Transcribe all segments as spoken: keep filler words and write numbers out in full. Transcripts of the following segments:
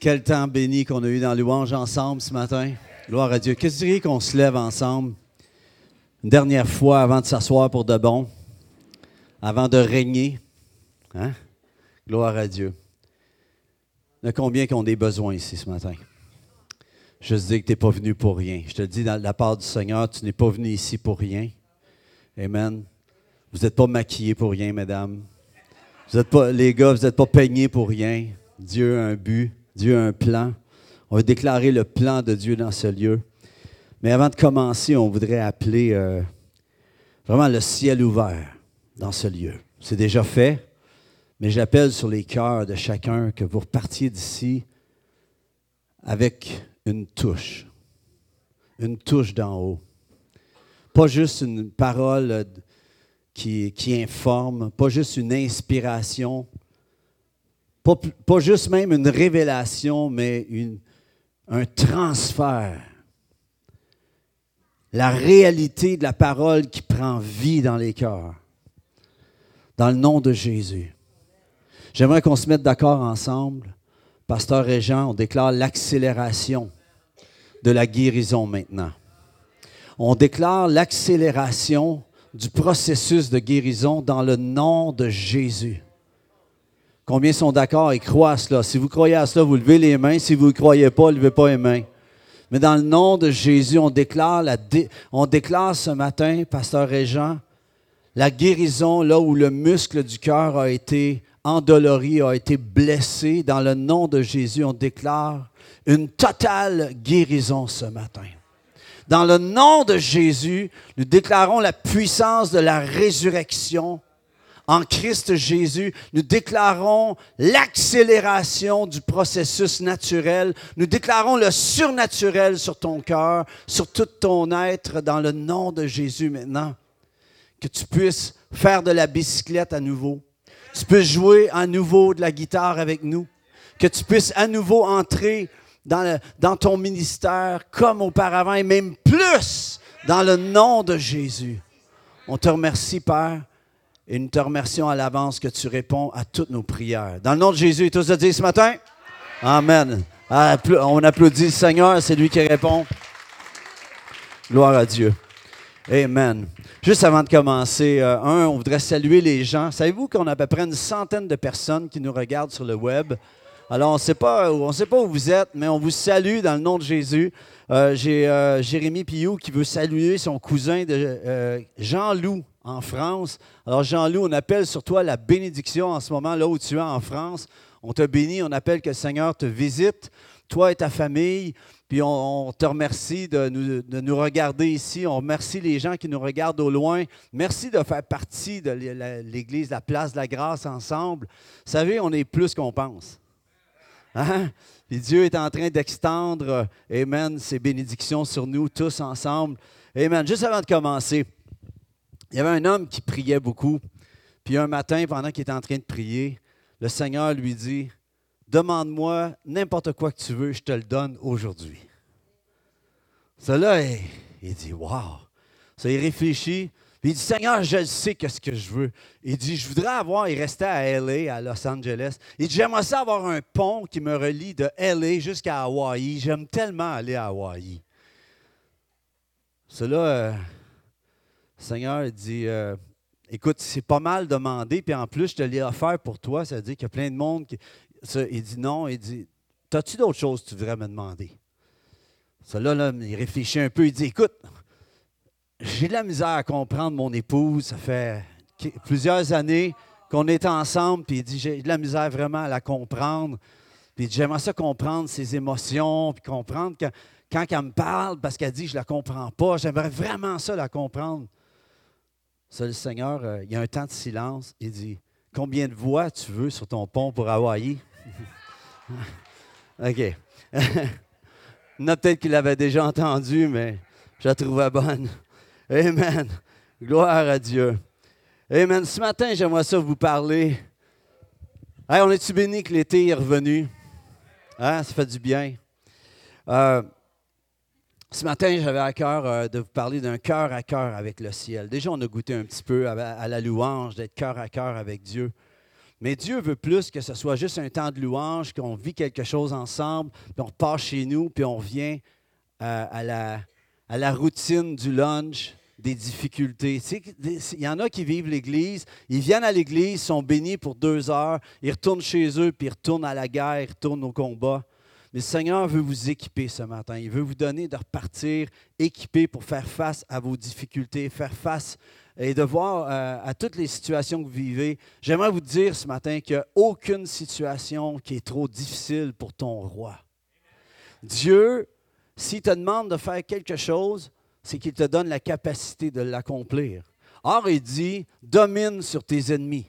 Quel temps béni qu'on a eu dans Louange ensemble ce matin. Gloire à Dieu. Qu'est-ce que tu dirais qu'on se lève ensemble une dernière fois avant de s'asseoir pour de bon, avant de régner? Hein? Gloire à Dieu. Il y en a combien qui ont des besoins ici ce matin? Je te dis que tu n'es pas venu pour rien. Je te le dis de la part du Seigneur, tu n'es pas venu ici pour rien. Amen. Vous n'êtes pas maquillés pour rien, mesdames. Vous êtes pas, les gars, vous n'êtes pas peignés pour rien. Dieu a un but. Dieu a un plan. On a déclaré le plan de Dieu dans ce lieu. Mais avant de commencer, on voudrait appeler euh, vraiment le ciel ouvert dans ce lieu. C'est déjà fait, mais j'appelle sur les cœurs de chacun que vous repartiez d'ici avec une touche, une touche d'en haut. Pas juste une parole qui, qui informe, pas juste une inspiration, Pas, pas juste même une révélation, mais une, un transfert. La réalité de la parole qui prend vie dans les cœurs. Dans le nom de Jésus. J'aimerais qu'on se mette d'accord ensemble. Pasteur Réjean, on déclare l'accélération de la guérison maintenant. On déclare l'accélération du processus de guérison dans le nom de Jésus. Combien sont d'accord et croient à cela? Si vous croyez à cela, vous levez les mains. Si vous ne croyez pas, ne levez pas les mains. Mais dans le nom de Jésus, on déclare, la dé... on déclare ce matin, Pasteur Réjean, la guérison là où le muscle du cœur a été endolori, a été blessé. Dans le nom de Jésus, on déclare une totale guérison ce matin. Dans le nom de Jésus, nous déclarons la puissance de la résurrection. En Christ Jésus, nous déclarons l'accélération du processus naturel. Nous déclarons le surnaturel sur ton cœur, sur tout ton être, dans le nom de Jésus maintenant. Que tu puisses faire de la bicyclette à nouveau. Tu puisses jouer à nouveau de la guitare avec nous. Que tu puisses à nouveau entrer dans, le, dans ton ministère comme auparavant et même plus dans le nom de Jésus. On te remercie, Père. Et nous te remercions à l'avance que tu réponds à toutes nos prières. Dans le nom de Jésus, et tous le dire ce matin? Amen. On applaudit le Seigneur, c'est lui qui répond. Gloire à Dieu. Amen. Juste avant de commencer, euh, un, on voudrait saluer les gens. Savez-vous qu'on a à peu près une centaine de personnes qui nous regardent sur le web? Alors, on ne sait pas où vous êtes, mais on vous salue dans le nom de Jésus. Euh, j'ai euh, Jérémy Pillot qui veut saluer son cousin de euh, Jean-Loup. En France. Alors, Jean-Loup, on appelle sur toi la bénédiction en ce moment, là où tu es en France. On te bénit, on appelle que le Seigneur te visite, toi et ta famille. Puis on, on te remercie de nous, de nous regarder ici. On remercie les gens qui nous regardent au loin. Merci de faire partie de l'Église, la place de la grâce ensemble. Vous savez, on est plus qu'on pense. Hein? Et Dieu est en train d'extendre, amen, ses bénédictions sur nous tous ensemble. Amen. Juste avant de commencer, il y avait un homme qui priait beaucoup. Puis un matin, pendant qu'il était en train de prier, le Seigneur lui dit, « Demande-moi n'importe quoi que tu veux, je te le donne aujourd'hui. » Celui-là, il, il dit, « Wow! » Ça, il réfléchit. Puis il dit, « Seigneur, je sais qu'est-ce que je veux. » Il dit, « Je voudrais avoir... » Il restait à L A, à Los Angeles. Il dit, « J'aimerais ça avoir un pont qui me relie de L A jusqu'à Hawaii. J'aime tellement aller à Hawaii. » Celui-là... Euh, Le Seigneur dit, euh, écoute, c'est pas mal demandé, puis en plus, je te l'ai offert pour toi. Ça veut dire qu'il y a plein de monde qui... Ça, il dit non, il dit, t'as-tu d'autres choses que tu voudrais me demander? Celui-là, là, il réfléchit un peu, il dit, écoute, j'ai de la misère à comprendre mon épouse. Ça fait plusieurs années qu'on est ensemble, puis il dit, j'ai de la misère vraiment à la comprendre. Puis il dit, j'aimerais ça comprendre ses émotions, puis comprendre quand, quand elle me parle, parce qu'elle dit, je la comprends pas, j'aimerais vraiment ça la comprendre. Ça, le Seigneur, euh, il y a un temps de silence. Il dit, « Combien de voix tu veux sur ton pont pour Hawaï? » OK. Non, peut-être qu'il l'avait déjà entendu, mais je la trouvais bonne. Amen. Gloire à Dieu. Amen. Ce matin, j'aimerais ça vous parler. Hey, on est-tu béni que l'été est revenu? Hein? Ça fait du bien. Euh, Ce matin, j'avais à cœur de vous parler d'un cœur à cœur avec le ciel. Déjà, on a goûté un petit peu à la louange, d'être cœur à cœur avec Dieu. Mais Dieu veut plus que ce soit juste un temps de louange, qu'on vit quelque chose ensemble, puis on repart chez nous, puis on revient à, à, la, à la routine du lunch, des difficultés. Il y en a qui vivent l'Église, ils viennent à l'Église, sont bénis pour deux heures, ils retournent chez eux, puis ils retournent à la guerre, ils retournent au combat. Mais le Seigneur veut vous équiper ce matin. Il veut vous donner de repartir équipé pour faire face à vos difficultés, faire face et de voir euh, à toutes les situations que vous vivez. J'aimerais vous dire ce matin qu'il n'y a aucune situation qui est trop difficile pour ton roi. Dieu, s'il te demande de faire quelque chose, c'est qu'il te donne la capacité de l'accomplir. Or, il dit, domine sur tes ennemis.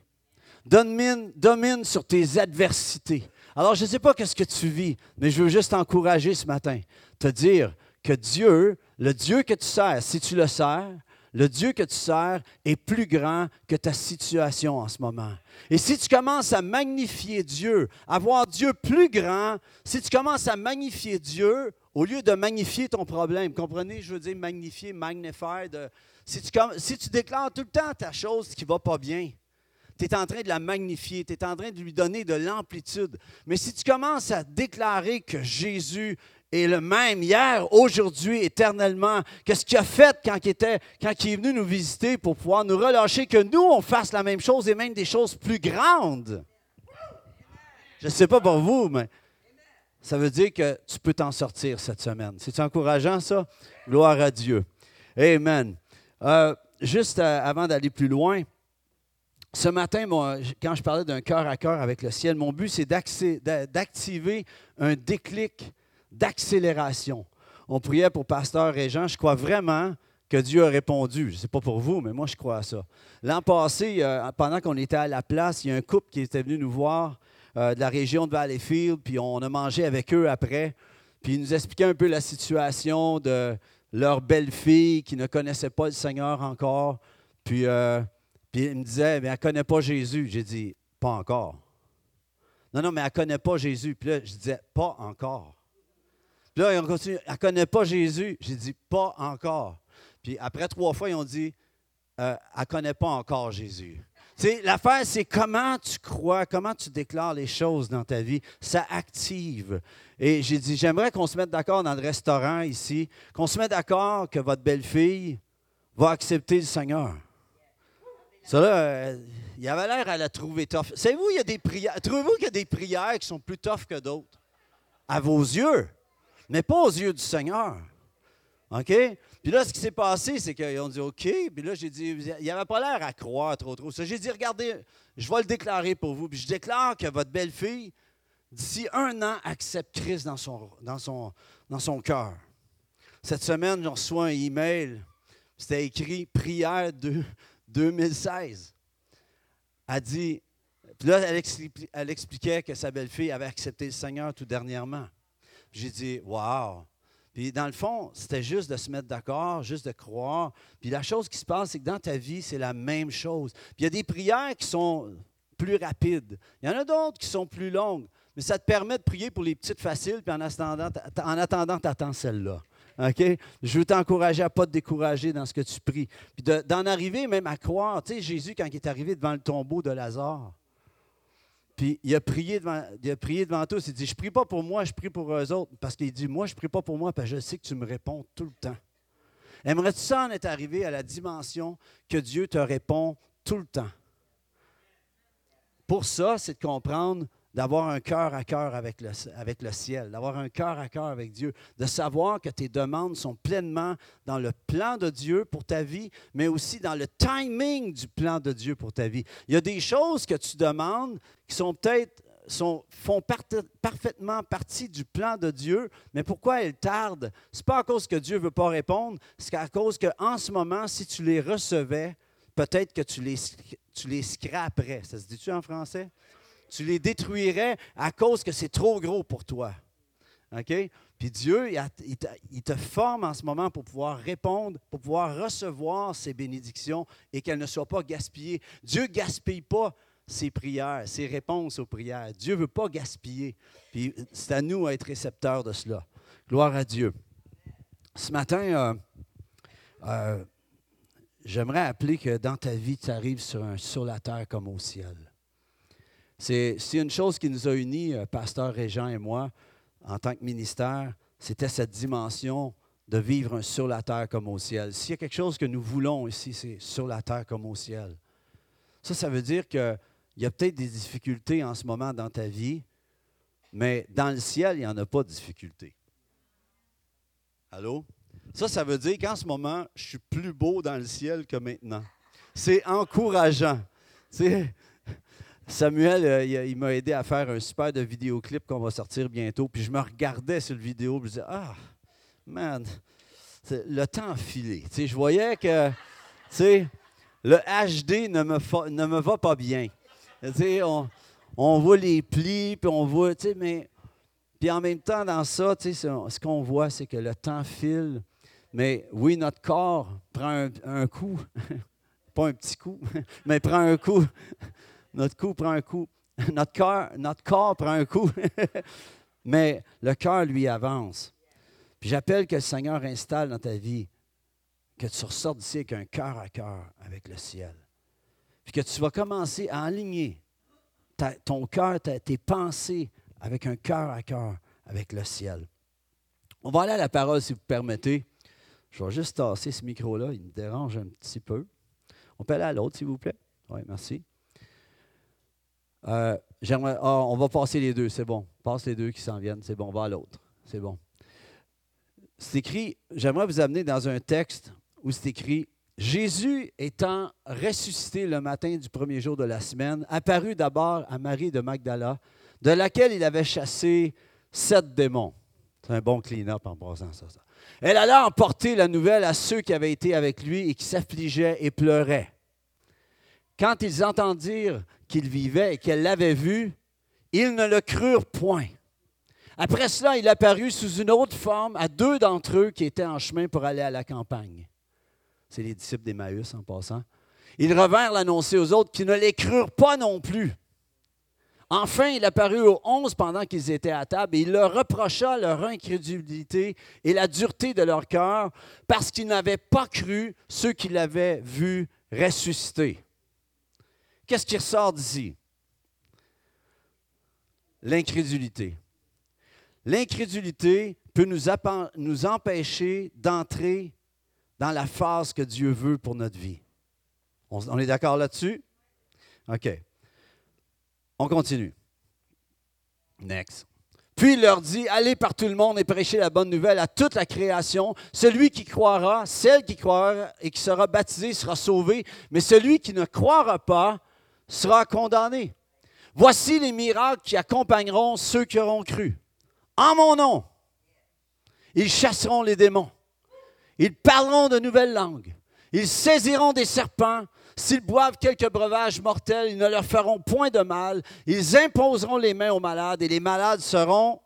Domine, domine sur tes adversités. Alors, je ne sais pas qu'est-ce que tu vis, mais je veux juste t'encourager ce matin, te dire que Dieu, le Dieu que tu sers, si tu le sers, le Dieu que tu sers est plus grand que ta situation en ce moment. Et si tu commences à magnifier Dieu, à voir Dieu plus grand, si tu commences à magnifier Dieu, au lieu de magnifier ton problème, comprenez, je veux dire magnifier, magnifier, de, si, tu, si tu déclares tout le temps ta chose qui ne va pas bien, tu es en train de la magnifier, tu es en train de lui donner de l'amplitude. Mais si tu commences à déclarer que Jésus est le même hier, aujourd'hui, éternellement, qu'est-ce qu'il a fait quand il, était, quand il est venu nous visiter pour pouvoir nous relâcher, que nous, on fasse la même chose et même des choses plus grandes. Je ne sais pas pour vous, mais ça veut dire que tu peux t'en sortir cette semaine. C'est encourageant, ça? Gloire à Dieu. Amen. Euh, juste avant d'aller plus loin, ce matin, moi, quand je parlais d'un cœur à cœur avec le ciel, mon but, c'est d'activer un déclic d'accélération. On priait pour Pasteur Réjean. Je crois vraiment que Dieu a répondu. Je ne sais pas pour vous, mais moi, je crois à ça. L'an passé, euh, pendant qu'on était à la place, il y a un couple qui était venu nous voir euh, de la région de Valleyfield, puis on a mangé avec eux après. Puis ils nous expliquaient un peu la situation de leur belle-fille qui ne connaissait pas le Seigneur encore. Puis... Euh, Puis il me disait, mais elle ne connaît pas Jésus. J'ai dit, pas encore. Non, non, mais elle ne connaît pas Jésus. Puis là, je disais, pas encore. Puis là, on continue, elle ne connaît pas Jésus. J'ai dit, pas encore. Puis après trois fois, ils ont dit, euh, elle ne connaît pas encore Jésus. Tu sais, l'affaire, c'est comment tu crois, comment tu déclares les choses dans ta vie. Ça active. Et j'ai dit, j'aimerais qu'on se mette d'accord dans le restaurant ici, qu'on se mette d'accord que votre belle-fille va accepter le Seigneur. Ça, là, euh, il avait l'air à la trouver tough. Savez-vous, il y a des prières. Trouvez-vous qu'il y a des prières qui sont plus tough que d'autres? À vos yeux, mais pas aux yeux du Seigneur. OK? Puis là, ce qui s'est passé, c'est qu'ils ont dit OK. Puis là, j'ai dit, il n'avait pas l'air à croire trop, trop. Ça, j'ai dit, regardez, je vais le déclarer pour vous. Puis je déclare que votre belle-fille, d'ici un an, accepte Christ dans son, dans son, dans son cœur. Cette semaine, j'en reçois un email. C'était écrit prière de. deux mille seize, elle dit, puis là, elle, expli- elle expliquait que sa belle-fille avait accepté le Seigneur tout dernièrement. J'ai dit, wow! Puis dans le fond, c'était juste de se mettre d'accord, juste de croire. Puis la chose qui se passe, c'est que dans ta vie, c'est la même chose. Puis il y a des prières qui sont plus rapides. Il y en a d'autres qui sont plus longues. Mais ça te permet de prier pour les petites faciles, puis en attendant, en attendant, t'attends celle-là. Okay? Je veux t'encourager à ne pas te décourager dans ce que tu pries. Puis de, d'en arriver même à croire. Tu sais, Jésus, quand il est arrivé devant le tombeau de Lazare, puis il a prié devant, il a prié devant tous. Il dit, je ne prie pas pour moi, je prie pour eux autres. Parce qu'il dit, moi, je ne prie pas pour moi, parce que je sais que tu me réponds tout le temps. Aimerais-tu ça en être arrivé à la dimension que Dieu te répond tout le temps? Pour ça, c'est de comprendre... d'avoir un cœur à cœur avec le, avec le ciel, d'avoir un cœur à cœur avec Dieu, de savoir que tes demandes sont pleinement dans le plan de Dieu pour ta vie, mais aussi dans le timing du plan de Dieu pour ta vie. Il y a des choses que tu demandes qui sont peut-être, sont, font part, parfaitement partie du plan de Dieu, mais pourquoi elles tardent? Ce n'est pas à cause que Dieu ne veut pas répondre, c'est à cause qu'en ce moment, si tu les recevais, peut-être que tu les, tu les scraperais. Ça se dit-tu en français? Tu les détruirais à cause que c'est trop gros pour toi. OK? Puis Dieu, il, a, il, te, il te forme en ce moment pour pouvoir répondre, pour pouvoir recevoir ses bénédictions et qu'elles ne soient pas gaspillées. Dieu ne gaspille pas ses prières, ses réponses aux prières. Dieu ne veut pas gaspiller. Puis c'est à nous d'être récepteurs de cela. Gloire à Dieu. Ce matin, euh, euh, j'aimerais appeler que dans ta vie, tu arrives sur, un, sur la terre comme au ciel. C'est, c'est une chose qui nous a unis, Pasteur Réjean et moi, en tant que ministère, c'était cette dimension de vivre sur la terre comme au ciel. S'il y a quelque chose que nous voulons ici, c'est sur la terre comme au ciel. Ça, ça veut dire qu'il y a peut-être des difficultés en ce moment dans ta vie, mais dans le ciel, il n'y en a pas de difficultés. Allô? Ça, ça veut dire qu'en ce moment, je suis plus beau dans le ciel que maintenant. C'est encourageant. C'est... Samuel, euh, il, il m'a aidé à faire un super de vidéoclip qu'on va sortir bientôt. Puis je me regardais sur le vidéo et je disais, ah, man, le temps a filé. T'sais, je voyais que le H D ne me, fa- ne me va pas bien. On, on voit les plis, puis on voit, mais... Puis en même temps, dans ça, ce qu'on voit, c'est que le temps file. Mais oui, notre corps prend un, un coup. Pas un petit coup, mais prend un coup. Notre cou prend un coup. Notre cœur, notre corps prend un coup. Mais le cœur, lui, avance. Puis j'appelle que le Seigneur installe dans ta vie que tu ressortes d'ici avec un cœur à cœur avec le ciel. Puis que tu vas commencer à aligner ta, ton cœur, ta, tes pensées, avec un cœur à cœur, avec le ciel. On va aller à la parole, si vous permettez. Je vais juste tasser ce micro-là, il me dérange un petit peu. On peut aller à l'autre, s'il vous plaît. Oui, merci. Euh, j'aimerais, ah, on va passer les deux, c'est bon. Passe les deux qui s'en viennent, c'est bon, on va à l'autre. C'est bon. C'est écrit, j'aimerais vous amener dans un texte où c'est écrit, « Jésus étant ressuscité le matin du premier jour de la semaine, apparut d'abord à Marie de Magdala, de laquelle il avait chassé sept démons. » C'est un bon clean-up en passant ça, ça. « Elle alla emporter la nouvelle à ceux qui avaient été avec lui et qui s'affligeaient et pleuraient. Quand ils entendirent qu'il vivait et qu'elle l'avait vu, ils ne le crurent point. Après cela, il apparut sous une autre forme à deux d'entre eux qui étaient en chemin pour aller à la campagne. » C'est les disciples d'Emmaüs en passant. « Ils revinrent l'annoncer aux autres qui ne les crurent pas non plus. » Enfin, il apparut aux onze pendant qu'ils étaient à table et il leur reprocha leur incrédulité et la dureté de leur cœur parce qu'ils n'avaient pas cru ceux qui l'avaient vu ressusciter. Qu'est-ce qui ressort d'ici? L'incrédulité. L'incrédulité peut nous, appen- nous empêcher d'entrer dans la phase que Dieu veut pour notre vie. On, on est d'accord là-dessus? OK. On continue. Next. Puis il leur dit, « Allez par tout le monde et prêchez la bonne nouvelle à toute la création. Celui qui croira, celle qui croira et qui sera baptisée sera sauvé, mais celui qui ne croira pas sera condamné. Voici les miracles qui accompagneront ceux qui auront cru. En mon nom, ils chasseront les démons. Ils parleront de nouvelles langues. Ils saisiront des serpents. S'ils boivent quelques breuvages mortels, ils ne leur feront point de mal. Ils imposeront les mains aux malades et les malades seront... »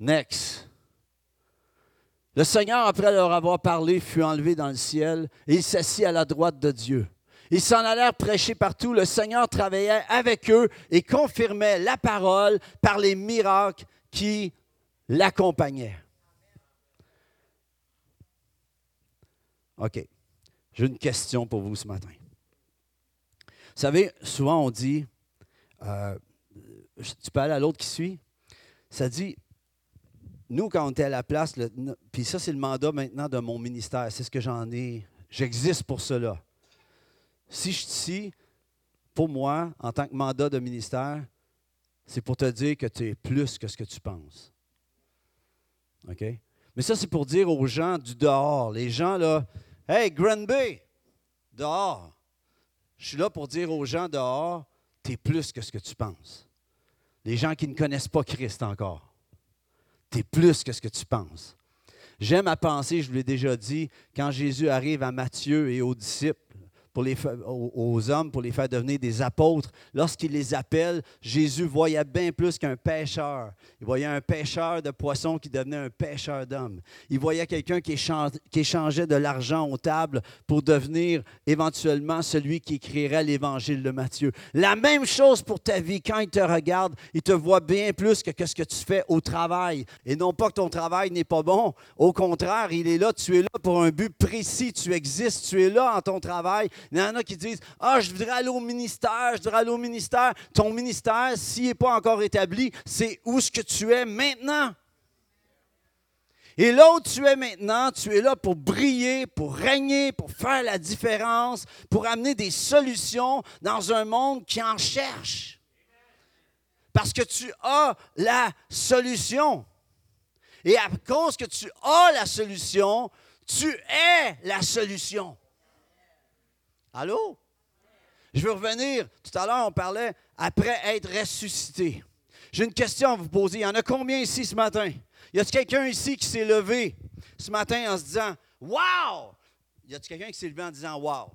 Next. « Le Seigneur, après leur avoir parlé, fut enlevé dans le ciel et il s'assit à la droite de Dieu. Ils s'en allèrent prêcher partout. Le Seigneur travaillait avec eux et confirmait la parole par les miracles qui l'accompagnaient. » OK. J'ai une question pour vous ce matin. Vous savez, souvent on dit, euh, tu peux aller à l'autre qui suit, ça dit, nous quand on était à la place, le, puis ça c'est le mandat maintenant de mon ministère, c'est ce que j'en ai, j'existe pour cela. Si je suis ici, pour moi, en tant que mandat de ministère, c'est pour te dire que tu es plus que ce que tu penses. OK? Mais ça c'est pour dire aux gens du dehors, les gens là, « Hey, Granby, dehors, je suis là pour dire aux gens dehors, tu es plus que ce que tu penses. » Les gens qui ne connaissent pas Christ encore, tu es plus que ce que tu penses. J'aime à penser, je vous l'ai déjà dit, quand Jésus arrive à Matthieu et aux disciples, pour les, aux hommes, pour les faire devenir des apôtres, lorsqu'il les appelle, Jésus voyait bien plus qu'un pêcheur. Il voyait un pêcheur de poissons qui devenait un pêcheur d'hommes. Il voyait quelqu'un qui échangeait de l'argent aux tables pour devenir éventuellement celui qui écrirait l'évangile de Matthieu. La même chose pour ta vie. Quand il te regarde, il te voit bien plus que, que ce que tu fais au travail. Et non pas que ton travail n'est pas bon. Au contraire, il est là, tu es là pour un but précis. Tu existes, tu es là en ton travail. Il y en a qui disent « Ah, je voudrais aller au ministère, je voudrais aller au ministère. » Ton ministère, s'il n'est pas encore établi, c'est où ce que tu es maintenant. Et là où tu es maintenant, tu es là pour briller, pour régner, pour faire la différence, pour amener des solutions dans un monde qui en cherche. Parce que tu as la solution. Et à cause que tu as la solution, tu es la solution. Allô? Je veux revenir. Tout à l'heure, on parlait après être ressuscité. J'ai une question à vous poser. Il y en a combien ici ce matin? Y a-t-il quelqu'un ici qui s'est levé ce matin en se disant « Wow! » Y a-t-il quelqu'un qui s'est levé en disant « Wow! »«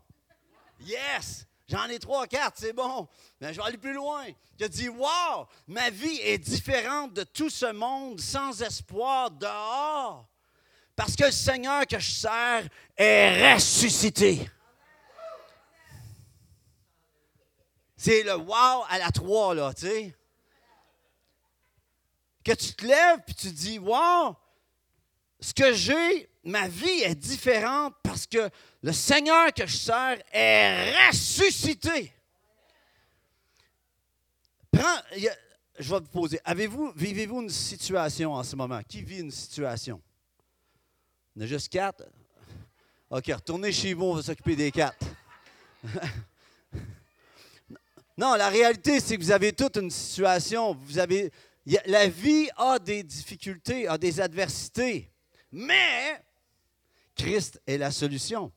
Yes! » J'en ai trois, quatre, c'est bon. Mais je vais aller plus loin. Je dis, wow, ma vie est différente de tout ce monde sans espoir dehors. Parce que le Seigneur que je sers est ressuscité. C'est le wow à la trois, là, tu sais. Que tu te lèves et tu dis, wow, ce que j'ai, ma vie est différente parce que le Seigneur que je sers est ressuscité. Prends, je vais vous poser, avez-vous, vivez-vous une situation en ce moment? Qui vit une situation? Il y en a juste quatre. OK, retournez chez vous, on va s'occuper des quatre. Non, la réalité, c'est que vous avez toute une situation. Vous avez, la vie a des difficultés, a des adversités. Mais Christ est la solution.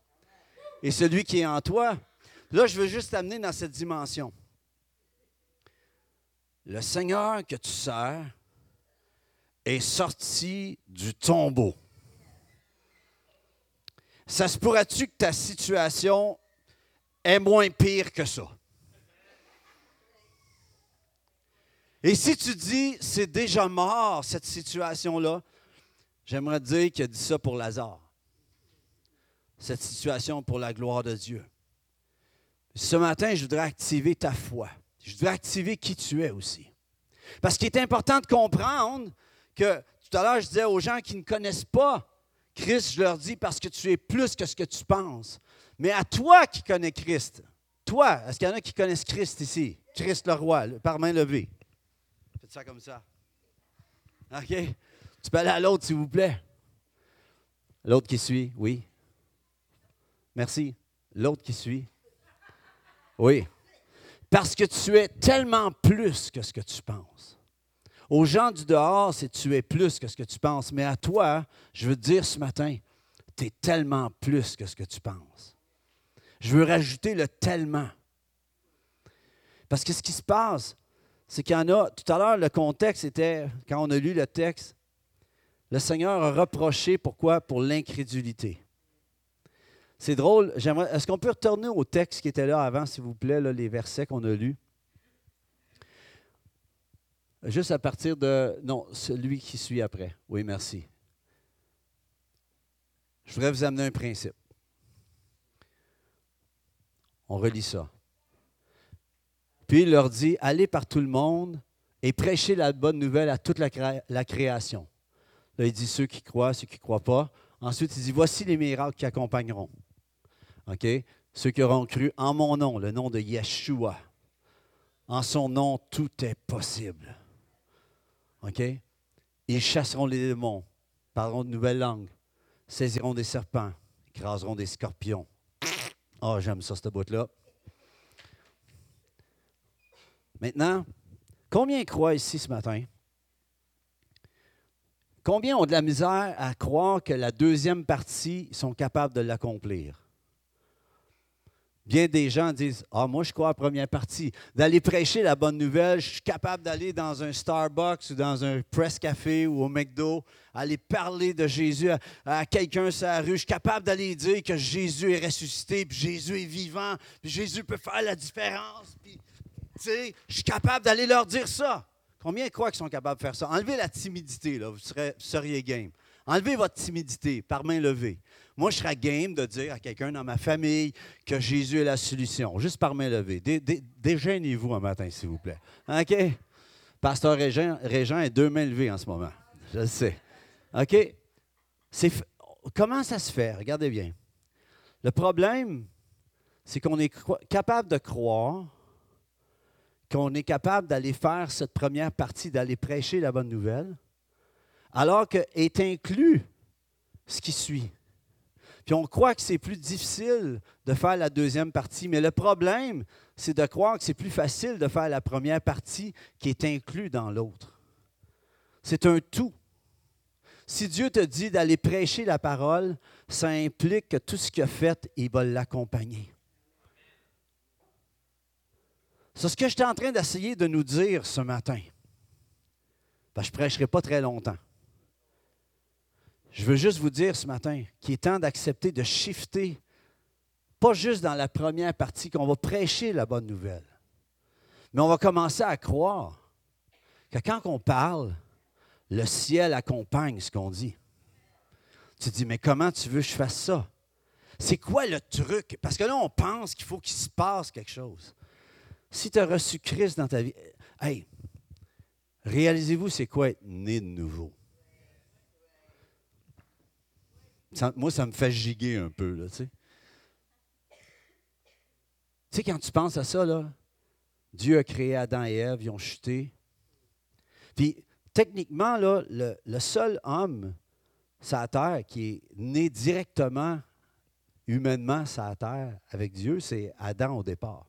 Et celui qui est en toi. Là, je veux juste t'amener dans cette dimension. Le Seigneur que tu sers est sorti du tombeau. Ça se pourrait-tu que ta situation est moins pire que ça? Et si tu dis, c'est déjà mort cette situation-là, j'aimerais dire qu'il a dit ça pour Lazare. Cette situation pour la gloire de Dieu. Ce matin, je voudrais activer ta foi. Je voudrais activer qui tu es aussi. Parce qu'il est important de comprendre que, tout à l'heure, je disais aux gens qui ne connaissent pas Christ, je leur dis parce que tu es plus que ce que tu penses. Mais à toi qui connais Christ, toi, est-ce qu'il y en a qui connaissent Christ ici? Christ le roi, par main levée. Faites ça comme ça. OK? Tu peux aller à l'autre, s'il vous plaît. L'autre qui suit, oui. Merci. L'autre qui suit. Oui. Parce que tu es tellement plus que ce que tu penses. Aux gens du dehors, c'est tu es plus que ce que tu penses. Mais à toi, je veux te dire ce matin, tu es tellement plus que ce que tu penses. Je veux rajouter le tellement. Parce que ce qui se passe, c'est qu'il y en a, tout à l'heure, le contexte était, quand on a lu le texte, le Seigneur a reproché, pourquoi? Pour l'incrédulité. C'est drôle. J'aimerais, est-ce qu'on peut retourner au texte qui était là avant, s'il vous plaît, là, les versets qu'on a lus? Juste à partir de... Non, celui qui suit après. Oui, merci. Je voudrais vous amener un principe. On relit ça. Puis il leur dit, allez par tout le monde et prêchez la bonne nouvelle à toute la, cré- la création. Là, il dit ceux qui croient, ceux qui ne croient pas. Ensuite, il dit, voici les miracles qui accompagneront. OK? Ceux qui auront cru en mon nom, le nom de Yeshua. En son nom, tout est possible. OK? Ils chasseront les démons, parleront de nouvelles langues, saisiront des serpents, écraseront des scorpions. Ah, oh, j'aime ça, cette boîte-là. Maintenant, combien croient ici ce matin? Combien ont de la misère à croire que la deuxième partie sont capables de l'accomplir? Bien des gens disent, « Ah, moi, je crois à la première partie. D'aller prêcher la bonne nouvelle, je suis capable d'aller dans un Starbucks ou dans un Press Café ou au McDo, aller parler de Jésus à, à quelqu'un sur la rue. Je suis capable d'aller dire que Jésus est ressuscité, puis Jésus est vivant, puis Jésus peut faire la différence. » Puis, tu sais, je suis capable d'aller leur dire ça. Combien croient qu'ils sont capables de faire ça? Enlevez la timidité, là, vous serez, vous seriez game. Enlevez votre timidité par main levée. Moi, je serais game de dire à quelqu'un dans ma famille que Jésus est la solution, juste par main levée. Dé, dé, dégênez-vous un matin, s'il vous plaît. OK? Pasteur Réjean, Réjean est deux mains levées en ce moment. Je le sais. OK? C'est, comment ça se fait? Regardez bien. Le problème, c'est qu'on est capable de croire, qu'on est capable d'aller faire cette première partie, d'aller prêcher la bonne nouvelle, alors que est inclus ce qui suit. Puis on croit que c'est plus difficile de faire la deuxième partie, mais le problème, c'est de croire que c'est plus facile de faire la première partie qui est inclue dans l'autre. C'est un tout. Si Dieu te dit d'aller prêcher la parole, ça implique que tout ce qu'il a fait, il va l'accompagner. C'est ce que j'étais en train d'essayer de nous dire ce matin. Ben, je ne prêcherai pas très longtemps. Je veux juste vous dire ce matin qu'il est temps d'accepter de shifter, pas juste dans la première partie qu'on va prêcher la bonne nouvelle, mais on va commencer à croire que quand on parle, le ciel accompagne ce qu'on dit. Tu te dis, mais comment tu veux que je fasse ça? C'est quoi le truc? Parce que là, on pense qu'il faut qu'il se passe quelque chose. Si tu as reçu Christ dans ta vie, hey, réalisez-vous c'est quoi être né de nouveau? Ça, moi, ça me fait giguer un peu, là, tu sais. Tu sais, quand tu penses à ça, là, Dieu a créé Adam et Ève, ils ont chuté. Puis, techniquement, là, le, le seul homme sur la terre qui est né directement, humainement sur la terre avec Dieu, c'est Adam au départ.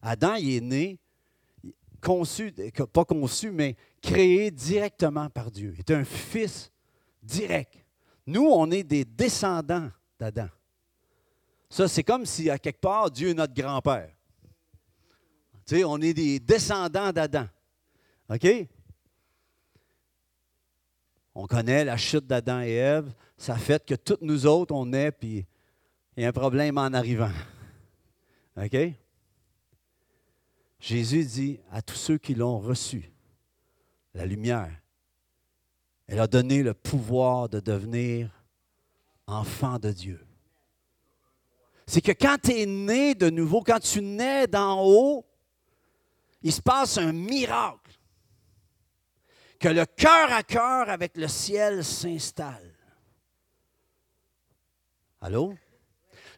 Adam, il est né, conçu, pas conçu, mais créé directement par Dieu. Il est un fils direct. Nous, on est des descendants d'Adam. Ça, c'est comme si, à quelque part, Dieu est notre grand-père. Tu sais, on est des descendants d'Adam. OK? On connaît la chute d'Adam et Ève. Ça fait que toutes nous autres, on est, puis il y a un problème en arrivant. OK? Jésus dit à tous ceux qui l'ont reçu, la lumière, elle a donné le pouvoir de devenir enfant de Dieu. C'est que quand tu es né de nouveau, quand tu nais d'en haut, il se passe un miracle. Que le cœur à cœur avec le ciel s'installe. Allô?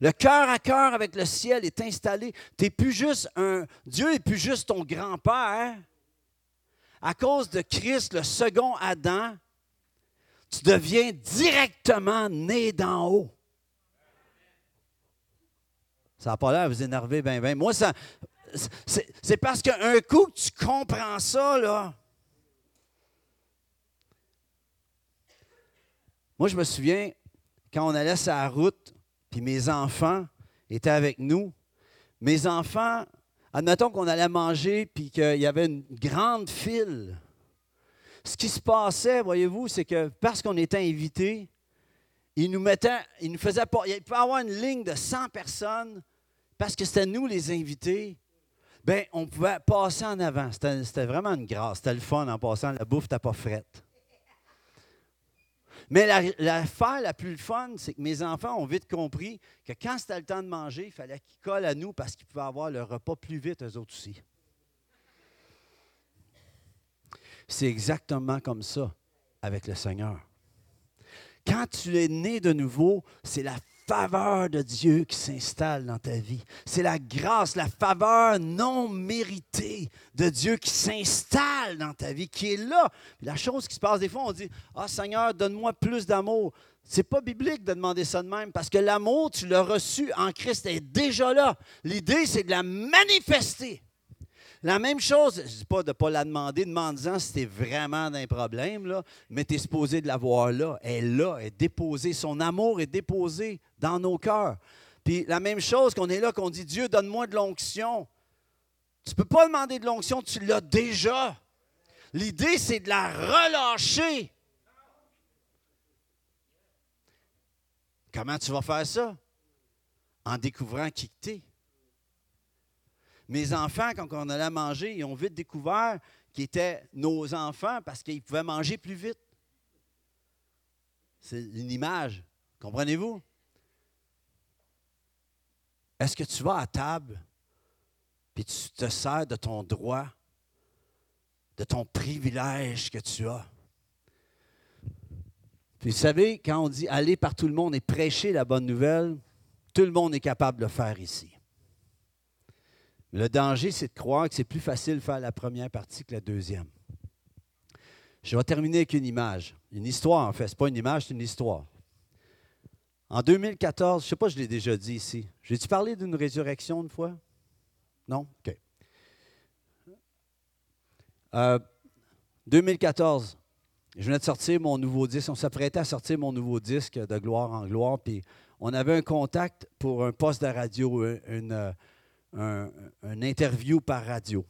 Le cœur à cœur avec le ciel est installé. T'es plus juste un, Dieu n'est plus juste ton grand-père. À cause de Christ, le second Adam, tu deviens directement né d'en haut. Ça n'a pas l'air de vous énerver, ben, ben. Moi, ça, c'est, c'est parce qu'un coup que tu comprends ça, là. Moi, je me souviens, quand on allait sur la route, puis mes enfants étaient avec nous, mes enfants, admettons qu'on allait manger, puis qu'il y avait une grande file. Ce qui se passait, voyez-vous, c'est que parce qu'on était invités, ils nous mettaient, ils nous faisaient pas, il pouvait y avoir une ligne de cent personnes, parce que c'était nous les invités, bien, on pouvait passer en avant. C'était, c'était vraiment une grâce, c'était le fun en passant, la bouffe n'était pas frette. Mais la, l'affaire la plus fun, c'est que mes enfants ont vite compris que quand c'était le temps de manger, il fallait qu'ils collent à nous parce qu'ils pouvaient avoir leur repas plus vite, eux autres aussi. C'est exactement comme ça avec le Seigneur. Quand tu es né de nouveau, c'est la faveur de Dieu qui s'installe dans ta vie. C'est la grâce, la faveur non méritée de Dieu qui s'installe dans ta vie, qui est là. La chose qui se passe, des fois, on dit « Ah, Seigneur, donne-moi plus d'amour. » C'est pas biblique de demander ça de même, parce que l'amour, tu l'as reçu en Christ, est déjà là. L'idée, c'est de la manifester. La même chose, je ne dis pas de ne pas la demander, demande-en si tu es vraiment dans un problème, là, mais tu es supposé de l'avoir là. Elle est là, elle est déposée. Son amour est déposé dans nos cœurs. Puis la même chose qu'on est là, qu'on dit « Dieu, donne-moi de l'onction ». Tu ne peux pas demander de l'onction, tu l'as déjà. L'idée, c'est de la relâcher. Comment tu vas faire ça? En découvrant qui tu es. Mes enfants, quand on allait manger, ils ont vite découvert qu'ils étaient nos enfants parce qu'ils pouvaient manger plus vite. C'est une image. Comprenez-vous? Est-ce que tu vas à table puis tu te sers de ton droit, de ton privilège que tu as? Puis vous savez, quand on dit « aller par tout le monde et prêcher la bonne nouvelle », Tout le monde est capable de le faire ici. Le danger, c'est de croire que c'est plus facile de faire la première partie que la deuxième. Je vais terminer avec une image, une histoire en fait. Ce n'est pas une image, c'est une histoire. En deux mille quatorze, je ne sais pas, je l'ai déjà dit ici. J'ai-tu parlé d'une résurrection une fois? Non? OK. Euh, deux mille quatorze, je venais de sortir mon nouveau disque. On s'apprêtait à sortir mon nouveau disque de gloire en gloire. Puis on avait un contact pour un poste de radio, une, une, une interview par radio.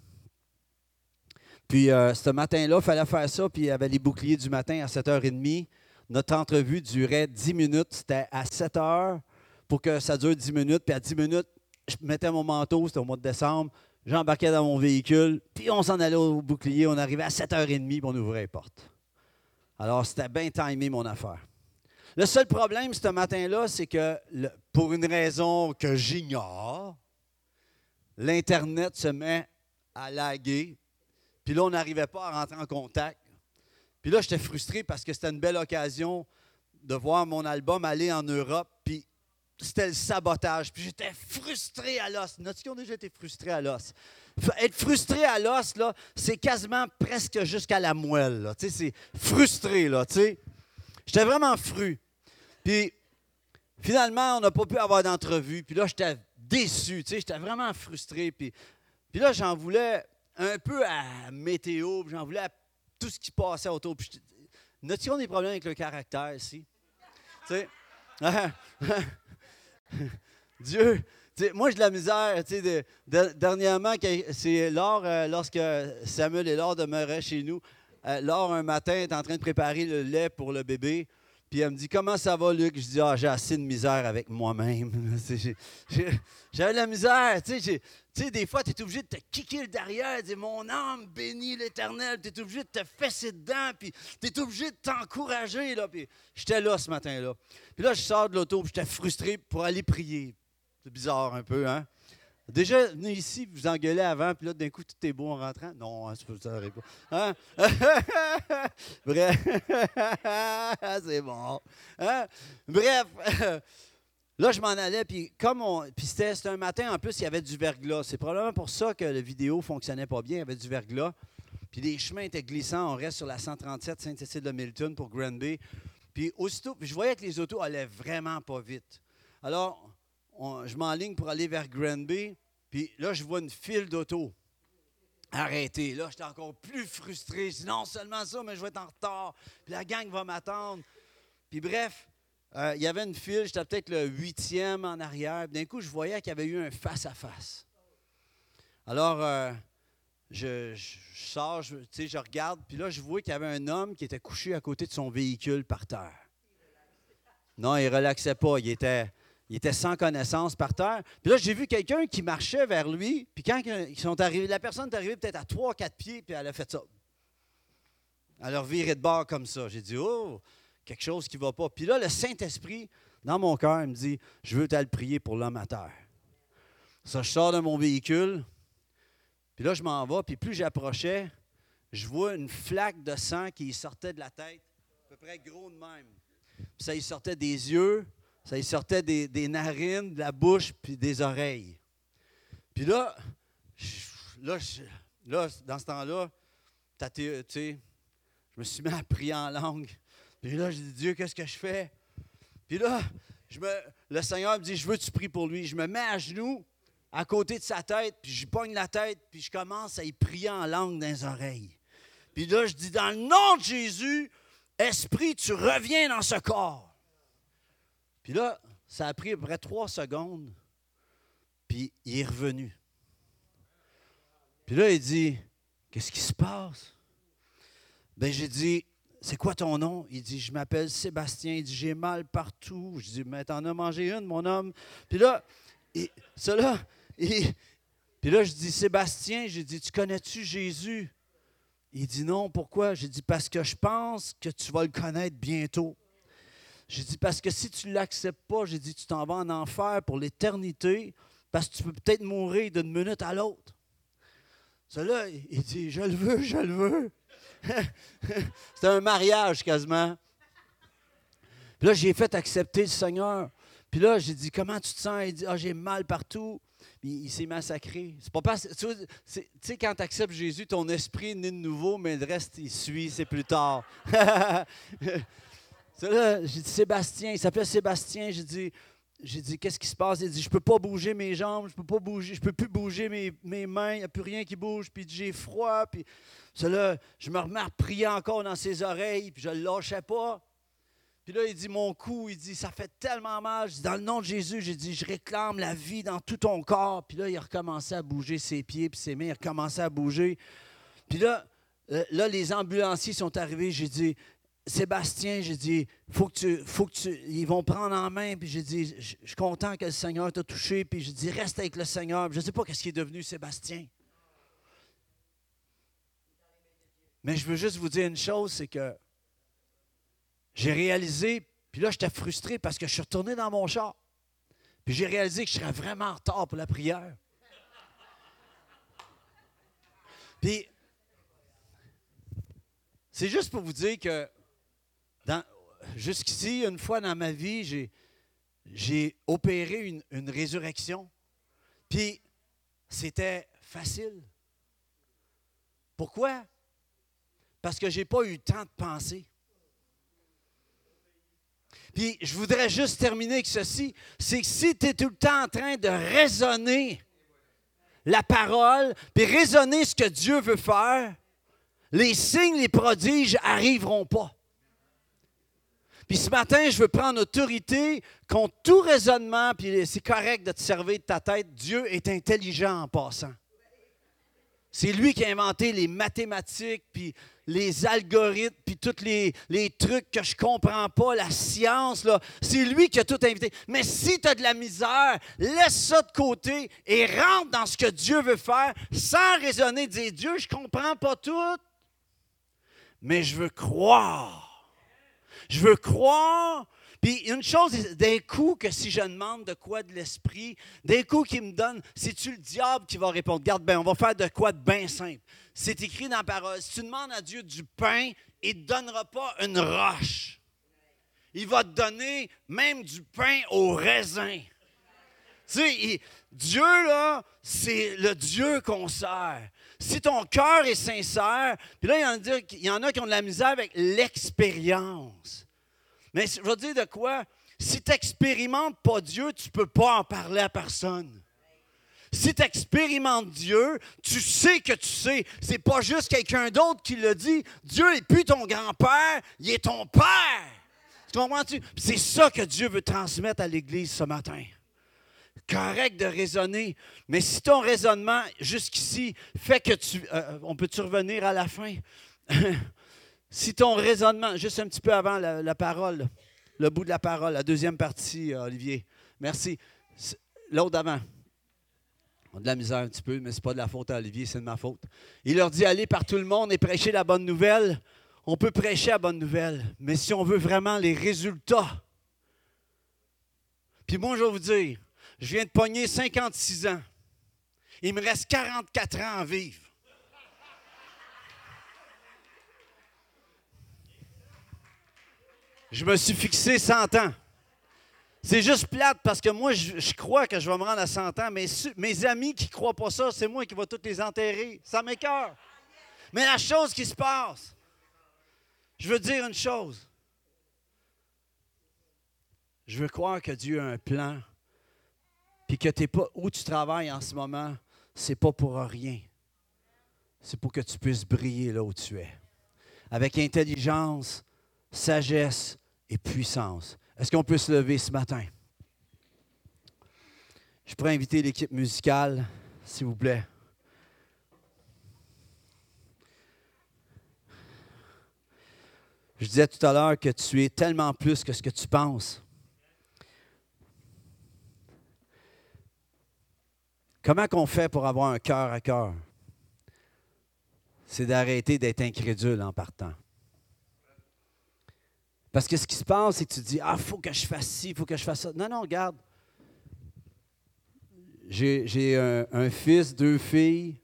Puis, euh, ce matin-là, il fallait faire ça, puis il y avait les boucliers du matin à sept heures trente. Notre entrevue durait dix minutes. C'était à sept heures pour que ça dure dix minutes. Puis à dix minutes, je mettais mon manteau, c'était au mois de décembre, j'embarquais dans mon véhicule, puis on s'en allait au bouclier. On arrivait à sept heures trente, puis on ouvrait les portes. Alors, c'était bien timé, mon affaire. Le seul problème, ce matin-là, c'est que, le, pour une raison que j'ignore, l'Internet se met à laguer. Puis là, on n'arrivait pas à rentrer en contact. Puis là, j'étais frustré parce que c'était une belle occasion de voir mon album aller en Europe. Puis c'était le sabotage. Puis j'étais frustré à l'os. N'as-tu qui ont déjà été frustrés à l'os? Être frustré à l'os, là, c'est quasiment presque jusqu'à la moelle, là. Tu sais, c'est frustré, là, tu sais. J'étais vraiment fru. Puis finalement, on n'a pas pu avoir d'entrevue. Puis là, j'étais déçu, tu sais. J'étais vraiment frustré. Puis, puis là, j'en voulais... un peu à météo, j'en voulais à tout ce qui passait autour. Puis je... N'as-tu qu'on des problèmes avec le caractère ici? Tu sais? Dieu, tu sais, moi j'ai de la misère. Tu sais, de, de, dernièrement, c'est Laure, euh, lorsque Samuel et Laure demeuraient chez nous, euh, Laure un matin est en train de préparer le lait pour le bébé. Puis elle me dit, comment ça va, Luc? Je dis, ah, j'ai assez de misère avec moi-même. J'avais de la misère. Tu sais, tu sais, des fois, tu es obligé de te kicker le derrière, de dire, mon âme bénit l'Éternel. Tu es obligé de te fesser dedans, puis tu es obligé de t'encourager. J'étais là ce matin-là. Puis là, je sors de l'auto, puis j'étais frustré pour aller prier. C'est bizarre un peu, hein? Déjà, venez ici, vous engueulez avant, puis là, d'un coup, tout est beau en rentrant. Non, hein, je ne saurais pas. Hein? Bref, c'est bon. Hein? Bref, là, je m'en allais, puis comme on... Puis c'était, c'était un matin, en plus, il y avait du verglas. C'est probablement pour ça que la vidéo ne fonctionnait pas bien, il y avait du verglas. Puis les chemins étaient glissants, on reste sur la cent trente-sept Sainte-Cécile-de-Milton pour Granby. Puis aussitôt, puis je voyais que les autos allaient vraiment pas vite. Alors... On, je m'enligne pour aller vers Granby, puis là, je vois une file d'auto arrêtée. Là, j'étais encore plus frustré. Je dis, non seulement ça, mais je vais être en retard. Puis la gang va m'attendre. Puis bref, euh, il y avait une file. J'étais peut-être le huitième en arrière. D'un coup, je voyais qu'il y avait eu un face-à-face. Alors, euh, je, je, je sors, je, tu sais, je regarde. Puis là, je vois qu'il y avait un homme qui était couché à côté de son véhicule par terre. Non, il ne relaxait pas. Il était... Il était sans connaissance par terre. Puis là, j'ai vu quelqu'un qui marchait vers lui. Puis quand ils sont arrivés, la personne est arrivée peut-être à trois quatre pieds, puis elle a fait ça. Elle a reviré de bord comme ça. J'ai dit, oh, quelque chose qui ne va pas. Puis là, le Saint-Esprit, dans mon cœur, il me dit, je veux t'aller prier pour l'homme à terre. Ça, je sors de mon véhicule. Puis là, je m'en vais. Puis plus j'approchais, je vois une flaque de sang qui sortait de la tête, à peu près gros de même. Puis ça, il sortait des yeux. Ça, il sortait des, des narines, de la bouche, puis des oreilles. Puis là, je, là, je, là dans ce temps-là, tu sais, je me suis mis à prier en langue. Puis là, je dis, Dieu, qu'est-ce que je fais? Puis là, je me, le Seigneur me dit, je veux que tu pries pour lui. Je me mets à genoux, à côté de sa tête, puis je pogne la tête, puis je commence à y prier en langue dans les oreilles. Puis là, je dis, dans le nom de Jésus, Esprit, tu reviens dans ce corps. Puis là, ça a pris à peu près trois secondes, puis il est revenu. Puis là, il dit, qu'est-ce qui se passe? Bien, j'ai dit, c'est quoi ton nom? Il dit, je m'appelle Sébastien. Il dit, j'ai mal partout. Je dis, mais t'en as mangé une, mon homme. Puis là, il, cela, il, puis là, je dis, Sébastien, j'ai dit, tu connais-tu Jésus? Il dit, non, pourquoi? J'ai dit, parce que je pense que tu vas le connaître bientôt. J'ai dit, parce que si tu ne l'acceptes pas, j'ai dit, tu t'en vas en enfer pour l'éternité, parce que tu peux peut-être mourir d'une minute à l'autre. Celui-là, il dit, je le veux, je le veux. C'était un mariage quasiment. Puis là, j'ai fait accepter le Seigneur. Puis là, j'ai dit, comment tu te sens? Il dit, ah, j'ai mal partout. Puis il s'est massacré. C'est pas parce tu sais, quand tu acceptes Jésus, ton esprit est né de nouveau, mais le reste, il suit, c'est plus tard. Là, j'ai dit, Sébastien, il s'appelait Sébastien. J'ai dit, j'ai dit, qu'est-ce qui se passe? Il dit, je peux pas bouger mes jambes, je peux pas bouger, je peux plus bouger mes, mes mains, il n'y a plus rien qui bouge. Puis j'ai froid. Puis là, je me remets à prier encore dans ses oreilles, puis je le lâchais pas. Puis là, il dit, mon cou, il dit, ça fait tellement mal. Je dis, dans le nom de Jésus, j'ai dit, je réclame la vie dans tout ton corps. Puis là, il a recommencé à bouger ses pieds, puis ses mains, il a recommencé à bouger. Puis là, là, les ambulanciers sont arrivés. J'ai dit, Sébastien, j'ai dit, faut que tu, faut que tu, ils vont prendre en main. Puis j'ai dit, je, je suis content que le Seigneur t'a touché. Puis j'ai dit, reste avec le Seigneur. Puis je ne sais pas qu'est-ce qui est devenu Sébastien. Mais je veux juste vous dire une chose, c'est que j'ai réalisé, puis là, j'étais frustré parce que je suis retourné dans mon char. Puis j'ai réalisé que je serais vraiment en retard pour la prière. Puis, c'est juste pour vous dire que dans, jusqu'ici, une fois dans ma vie, j'ai, j'ai opéré une, une résurrection. Puis, c'était facile. Pourquoi? Parce que je n'ai pas eu le temps de penser. Puis, je voudrais juste terminer avec ceci, c'est que si tu es tout le temps en train de raisonner la parole, puis raisonner ce que Dieu veut faire, les signes, les prodiges n'arriveront pas. Puis ce matin, je veux prendre autorité contre tout raisonnement, puis c'est correct de te servir de ta tête. Dieu est intelligent en passant. C'est lui qui a inventé les mathématiques, puis les algorithmes, puis tous les, les trucs que je ne comprends pas, la science, là, c'est lui qui a tout invité. Mais si tu as de la misère, laisse ça de côté et rentre dans ce que Dieu veut faire sans raisonner, dire « Dieu, je ne comprends pas tout, mais je veux croire. Je veux croire. » Puis une chose, d'un coup, que si je demande de quoi de l'esprit, d'un coup qu'il me donne, c'est-tu le diable qui va répondre? Regarde bien, on va faire de quoi de bien simple. C'est écrit dans la parole, si tu demandes à Dieu du pain, il ne te donnera pas une roche. Il va te donner même du pain au raisin. Tu sais, il, Dieu, là, c'est le Dieu qu'on sert. Si ton cœur est sincère, puis là, il y en a, il y en a qui ont de la misère avec l'expérience. Mais je veux dire de quoi? Si tu n'expérimentes pas Dieu, tu ne peux pas en parler à personne. Si tu expérimentes Dieu, tu sais que tu sais. Ce n'est pas juste quelqu'un d'autre qui le dit. Dieu n'est plus ton grand-père, il est ton père. Tu comprends-tu? C'est ça que Dieu veut transmettre à l'Église ce matin. Correct de raisonner, mais si ton raisonnement jusqu'ici fait que tu... Euh, on peut-tu revenir à la fin? Si ton raisonnement, juste un petit peu avant la, la parole, le bout de la parole, la deuxième partie, Olivier, merci. L'autre d'avant, on a de la misère un petit peu, mais ce n'est pas de la faute à Olivier, c'est de ma faute. Il leur dit, allez par tout le monde et prêchez la bonne nouvelle. On peut prêcher la bonne nouvelle, mais si on veut vraiment les résultats. Puis moi, je vais vous dire, je viens de pogner cinquante-six ans. Il me reste quarante-quatre ans à vivre. Je me suis fixé cent ans. C'est juste plate parce que moi, je, je crois que je vais me rendre à cent ans, mais su, mes amis qui ne croient pas ça, c'est moi qui vais tous les enterrer. Ça m'écoeure. Mais la chose qui se passe, je veux dire une chose. Je veux croire que Dieu a un plan, puis que t'es pas où tu travailles en ce moment, c'est pas pour rien. C'est pour que tu puisses briller là où tu es. Avec intelligence, sagesse et puissance. Est-ce qu'on peut se lever ce matin? Je pourrais inviter l'équipe musicale, s'il vous plaît. Je disais tout à l'heure que tu es tellement plus que ce que tu penses. Comment qu'on fait pour avoir un cœur à cœur? C'est d'arrêter d'être incrédule en partant. Parce que ce qui se passe, c'est que tu te dis « Ah, il faut que je fasse ci, il faut que je fasse ça. » Non, non, regarde. J'ai, j'ai un, un fils, deux filles.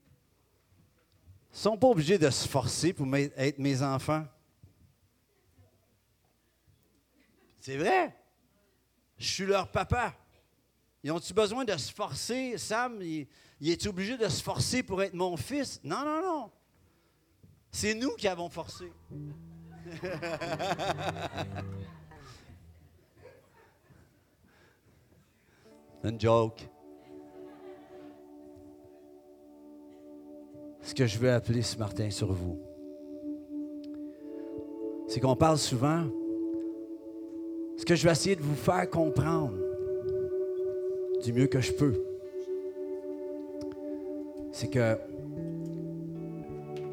Ils ne sont pas obligés de se forcer pour être mes enfants. C'est vrai. Je suis leur papa. Ils ont-tu besoin de se forcer? Sam, il, il est obligé de se forcer pour être mon fils? Non, non, non. C'est nous qui avons forcé. Une joke. Ce que je veux appeler ce matin sur vous, c'est qu'on parle souvent. Ce que je vais essayer de vous faire comprendre du mieux que je peux, c'est que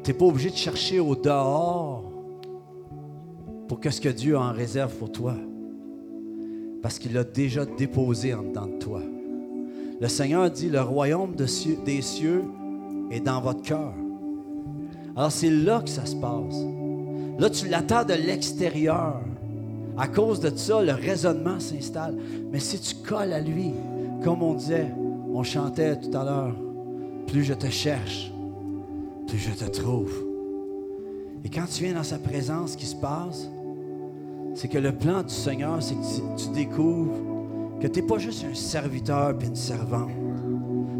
tu n'es pas obligé de chercher au dehors pour que ce que Dieu a en réserve pour toi, parce qu'il l'a déjà déposé en dedans de toi. Le Seigneur dit, le royaume de cieux, des cieux est dans votre cœur. Alors c'est là que ça se passe. Là, tu l'attends de l'extérieur. À cause de ça, le raisonnement s'installe. Mais si tu colles à lui, comme on disait, on chantait tout à l'heure, plus je te cherche, plus je te trouve. Et quand tu viens dans sa présence, ce qui se passe, c'est que le plan du Seigneur, c'est que tu, tu découvres que tu n'es pas juste un serviteur puis une servante.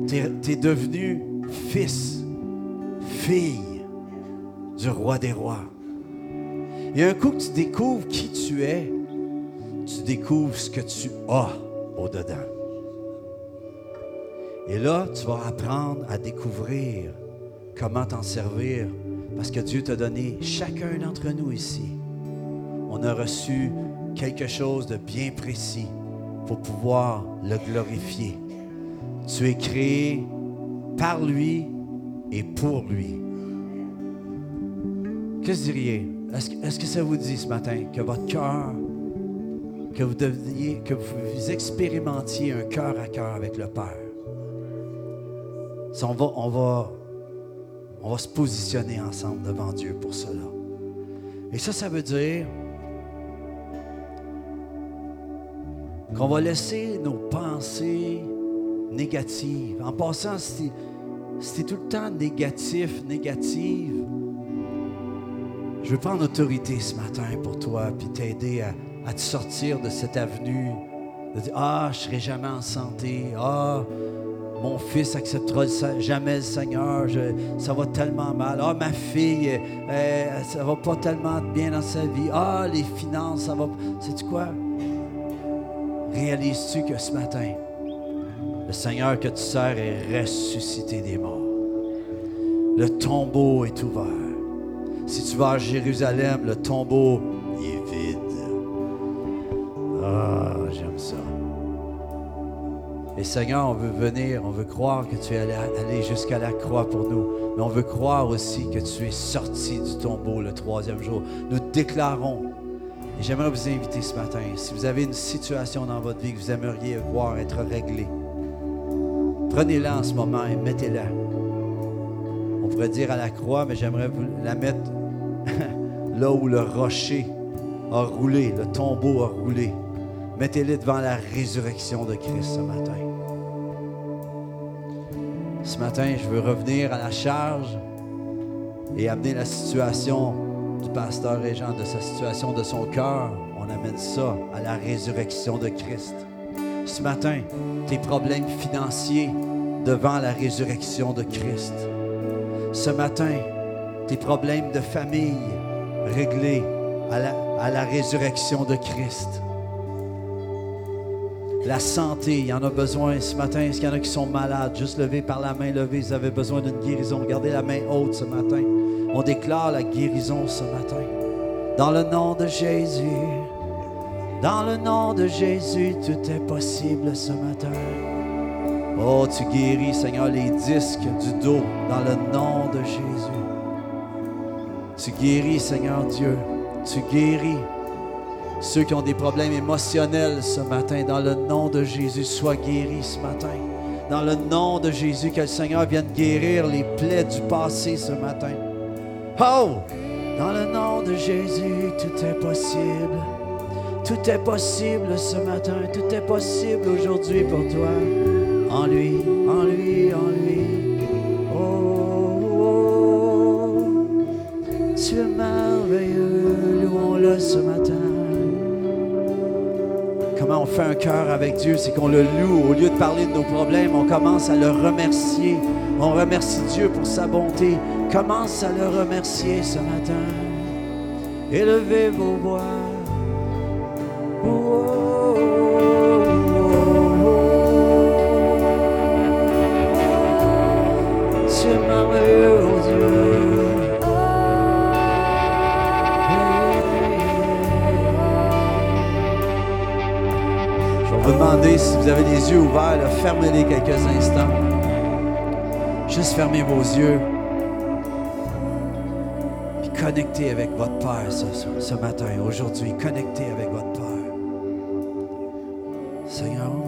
Tu es devenu fils, fille du roi des rois. Et un coup que tu découvres qui tu es, tu découvres ce que tu as au-dedans. Et là, tu vas apprendre à découvrir comment t'en servir, parce que Dieu t'a donné, chacun d'entre nous ici, on a reçu quelque chose de bien précis pour pouvoir le glorifier. Tu es créé par lui et pour lui. Que se diriez? Est-ce que, est-ce que ça vous dit ce matin que votre cœur, que vous deveniez, que vous expérimentiez un cœur à cœur avec le Père? Si on va, on va, on va se positionner ensemble devant Dieu pour cela. Et ça, ça veut dire qu'on va laisser nos pensées négatives. En passant, si c'est tout le temps négatif, négative, je veux prendre autorité ce matin pour toi puis t'aider à, à te sortir de cette avenue de dire « Ah, je ne serai jamais en santé. Ah, mon fils n'acceptera jamais le Seigneur. Je, ça va tellement mal. Ah, ma fille, euh, ça ne va pas tellement bien dans sa vie. Ah, les finances, ça va... » Sais-tu quoi? Réalises-tu que ce matin, le Seigneur que tu sers est ressuscité des morts. Le tombeau est ouvert. Si tu vas à Jérusalem, le tombeau est vide. Ah, j'aime ça. Et Seigneur, on veut venir, on veut croire que tu es allé jusqu'à la croix pour nous. Mais on veut croire aussi que tu es sorti du tombeau le troisième jour. Nous déclarons. Et j'aimerais vous inviter ce matin, si vous avez une situation dans votre vie que vous aimeriez voir être réglée, prenez-la en ce moment et mettez-la. On pourrait dire à la croix, mais j'aimerais vous la mettre là où le rocher a roulé, le tombeau a roulé. Mettez-les devant la résurrection de Christ ce matin. Ce matin, je veux revenir à la charge et amener la situation du pasteur Réjean, de sa situation, de son cœur. On amène ça à la résurrection de Christ. Ce matin, tes problèmes financiers devant la résurrection de Christ. Ce matin, tes problèmes de famille réglés à la, à la résurrection de Christ. La santé, il y en a besoin ce matin. Est-ce qu'il y en a qui sont malades? Juste levé par la main levée, ils avaient besoin d'une guérison. Gardez la main haute ce matin. On déclare la guérison ce matin. Dans le nom de Jésus, dans le nom de Jésus, tout est possible ce matin. Oh, tu guéris, Seigneur, les disques du dos dans le nom de Jésus. Tu guéris, Seigneur Dieu. Tu guéris ceux qui ont des problèmes émotionnels ce matin. Dans le nom de Jésus, sois guéri ce matin. Dans le nom de Jésus, que le Seigneur vienne guérir les plaies du passé ce matin. Oh! Dans le nom de Jésus, tout est possible. Tout est possible ce matin. Tout est possible aujourd'hui pour toi. En lui, en lui, en lui. Oh, oh, oh. Tu es merveilleux, louons-le ce matin. Comment on fait un cœur avec Dieu, c'est qu'on le loue. Au lieu de parler de nos problèmes, on commence à le remercier. On remercie Dieu pour sa bonté. Commence à le remercier ce matin. Élevez vos voix. Oh. Demandez, si vous avez les yeux ouverts, là, fermez-les quelques instants. Juste fermez vos yeux. Puis connectez avec votre Père ce, ce, ce matin, aujourd'hui. Connectez avec votre Père. Seigneur,